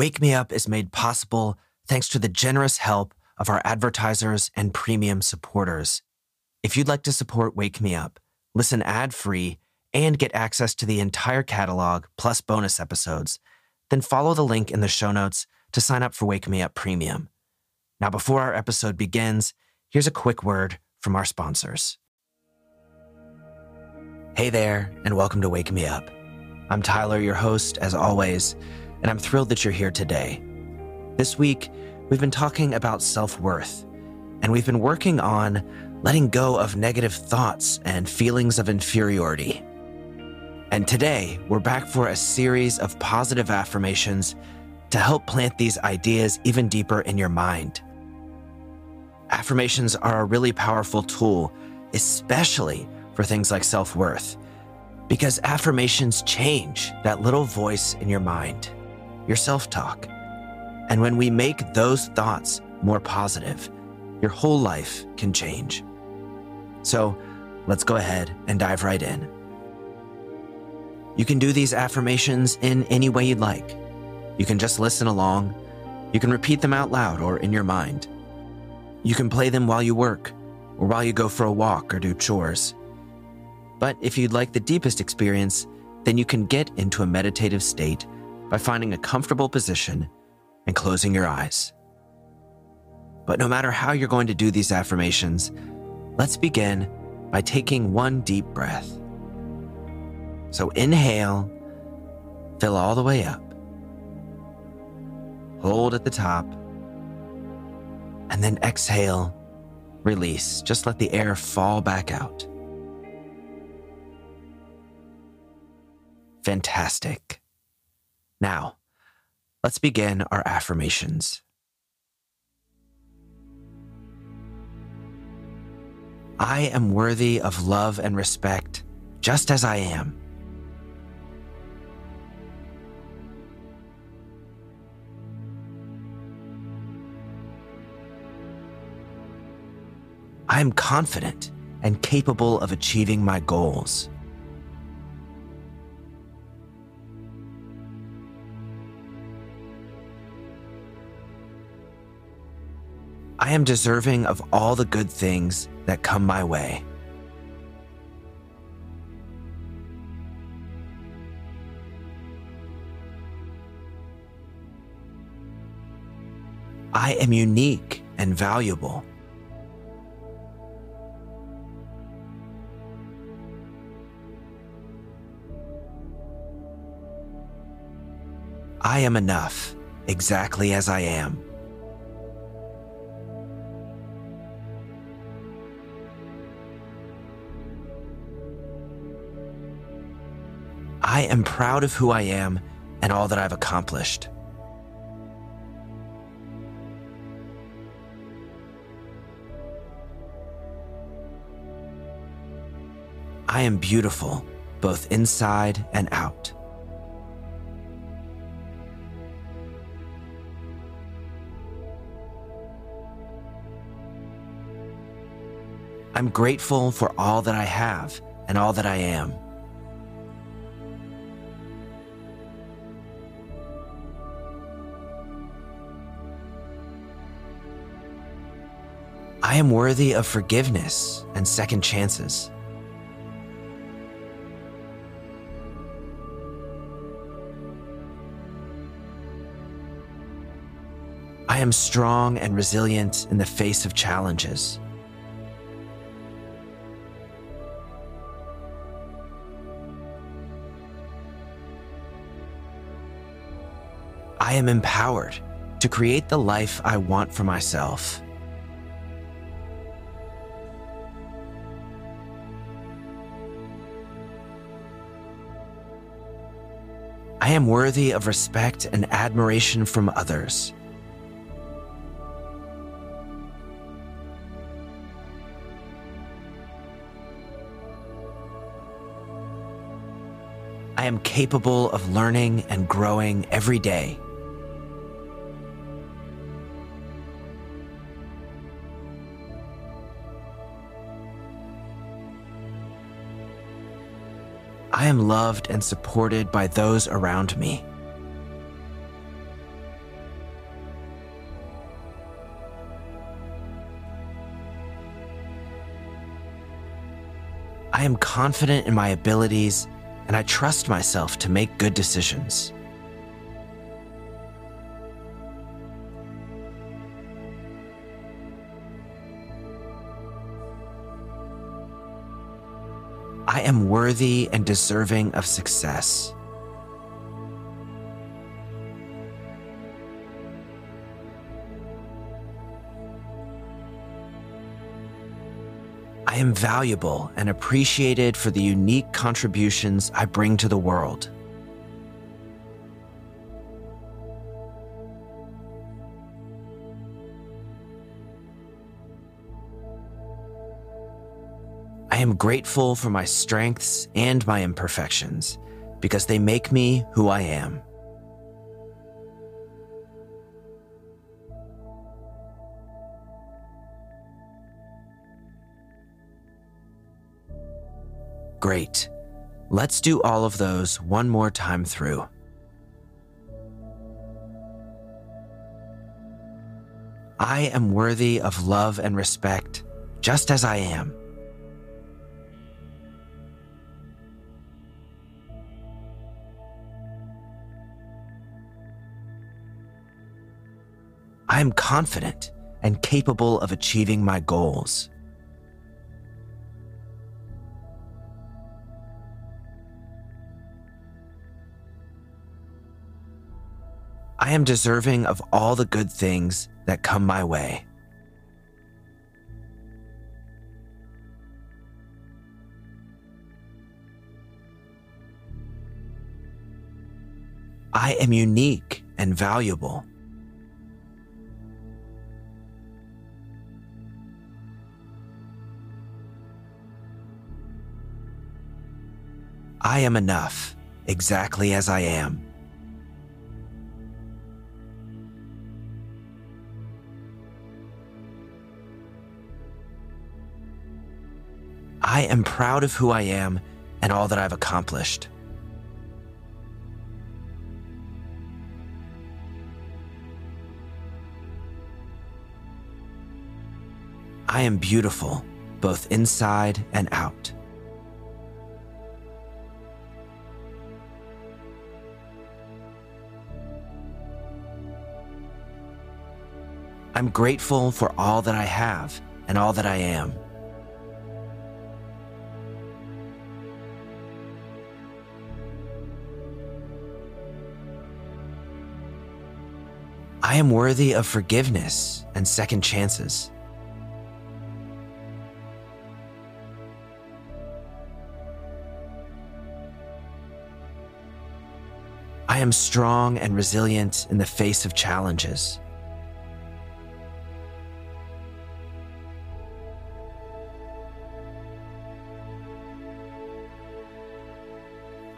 Wake Me Up is made possible thanks to the generous help of our advertisers and premium supporters. If you'd like to support Wake Me Up, listen ad-free, and get access to the entire catalog plus bonus episodes, then follow the link in the show notes to sign up for Wake Me Up Premium. Now, before our episode begins, here's a quick word from our sponsors. Hey there, and welcome to Wake Me Up. I'm Tyler, your host, as always, and I'm thrilled that you're here today. This week, we've been talking about self-worth, and we've been working on letting go of negative thoughts and feelings of inferiority. And today, we're back for a series of positive affirmations to help plant these ideas even deeper in your mind. Affirmations are a really powerful tool, especially for things like self-worth, because affirmations change that little voice in your mind, your self-talk. And when we make those thoughts more positive, your whole life can change. So let's go ahead and dive right in. You can do these affirmations in any way you'd like. You can just listen along. You can repeat them out loud or in your mind. You can play them while you work or while you go for a walk or do chores. But if you'd like the deepest experience, then you can get into a meditative state by finding a comfortable position and closing your eyes. But no matter how you're going to do these affirmations, let's begin by taking one deep breath. So inhale, fill all the way up, hold at the top, and then exhale, release. Just let the air fall back out. Fantastic. Now, let's begin our affirmations. I am worthy of love and respect just as I am. I am confident and capable of achieving my goals. I am deserving of all the good things that come my way. I am unique and valuable. I am enough, exactly as I am. I am proud of who I am and all that I've accomplished. I am beautiful, both inside and out. I'm grateful for all that I have and all that I am. I am worthy of forgiveness and second chances. I am strong and resilient in the face of challenges. I am empowered to create the life I want for myself. I am worthy of respect and admiration from others. I am capable of learning and growing every day. I am loved and supported by those around me. I am confident in my abilities, and I trust myself to make good decisions. I am worthy and deserving of success. I am valuable and appreciated for the unique contributions I bring to the world. I am grateful for my strengths and my imperfections because they make me who I am. Great. Let's do all of those one more time through. I am worthy of love and respect, just as I am. I am confident and capable of achieving my goals. I am deserving of all the good things that come my way. I am unique and valuable. I am enough, exactly as I am. I am proud of who I am and all that I've accomplished. I am beautiful, both inside and out. I'm grateful for all that I have and all that I am. I am worthy of forgiveness and second chances. I am strong and resilient in the face of challenges.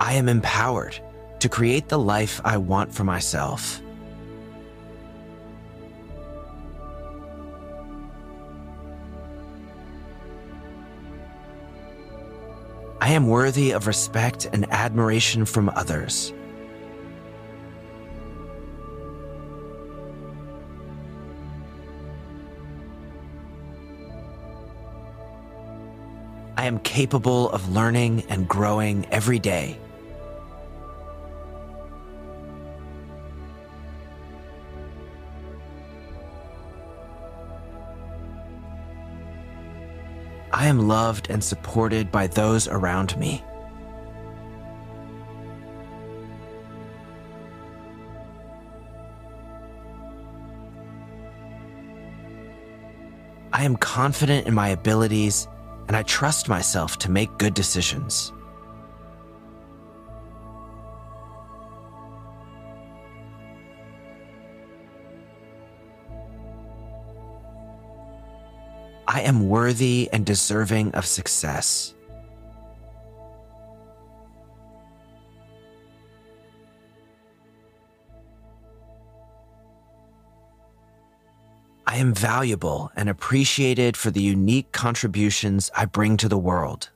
I am empowered to create the life I want for myself. I am worthy of respect and admiration from others. I am capable of learning and growing every day. I am loved and supported by those around me. I am confident in my abilities, and I trust myself to make good decisions. I am worthy and deserving of success. I am valuable and appreciated for the unique contributions I bring to the world.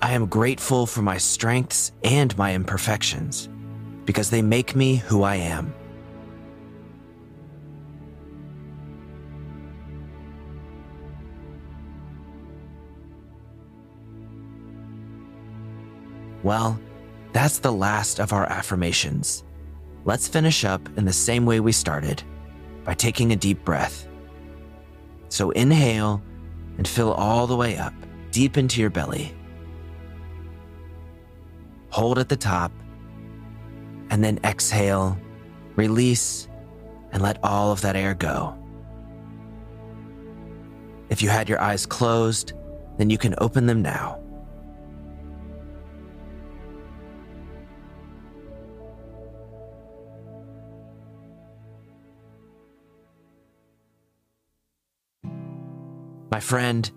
I am grateful for my strengths and my imperfections because they make me who I am. Well, that's the last of our affirmations. Let's finish up in the same way we started, by taking a deep breath. So inhale and fill all the way up, deep into your belly. Hold at the top, and then exhale, release, and let all of that air go. If you had your eyes closed, then you can open them now. My friend,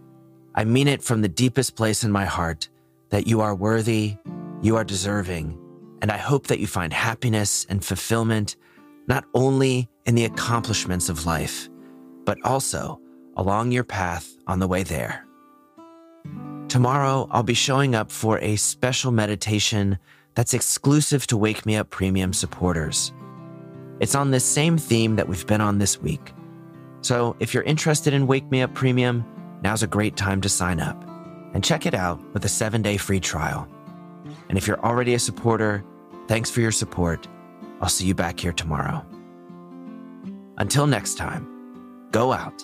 I mean it from the deepest place in my heart that you are worthy, you are deserving, and I hope that you find happiness and fulfillment not only in the accomplishments of life, but also along your path on the way there. Tomorrow, I'll be showing up for a special meditation that's exclusive to Wake Me Up Premium supporters. It's on this same theme that we've been on this week. So if you're interested in Wake Me Up Premium, now's a great time to sign up and check it out with a 7-day free trial. And if you're already a supporter, thanks for your support. I'll see you back here tomorrow. Until next time, go out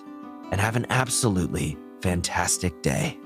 and have an absolutely fantastic day.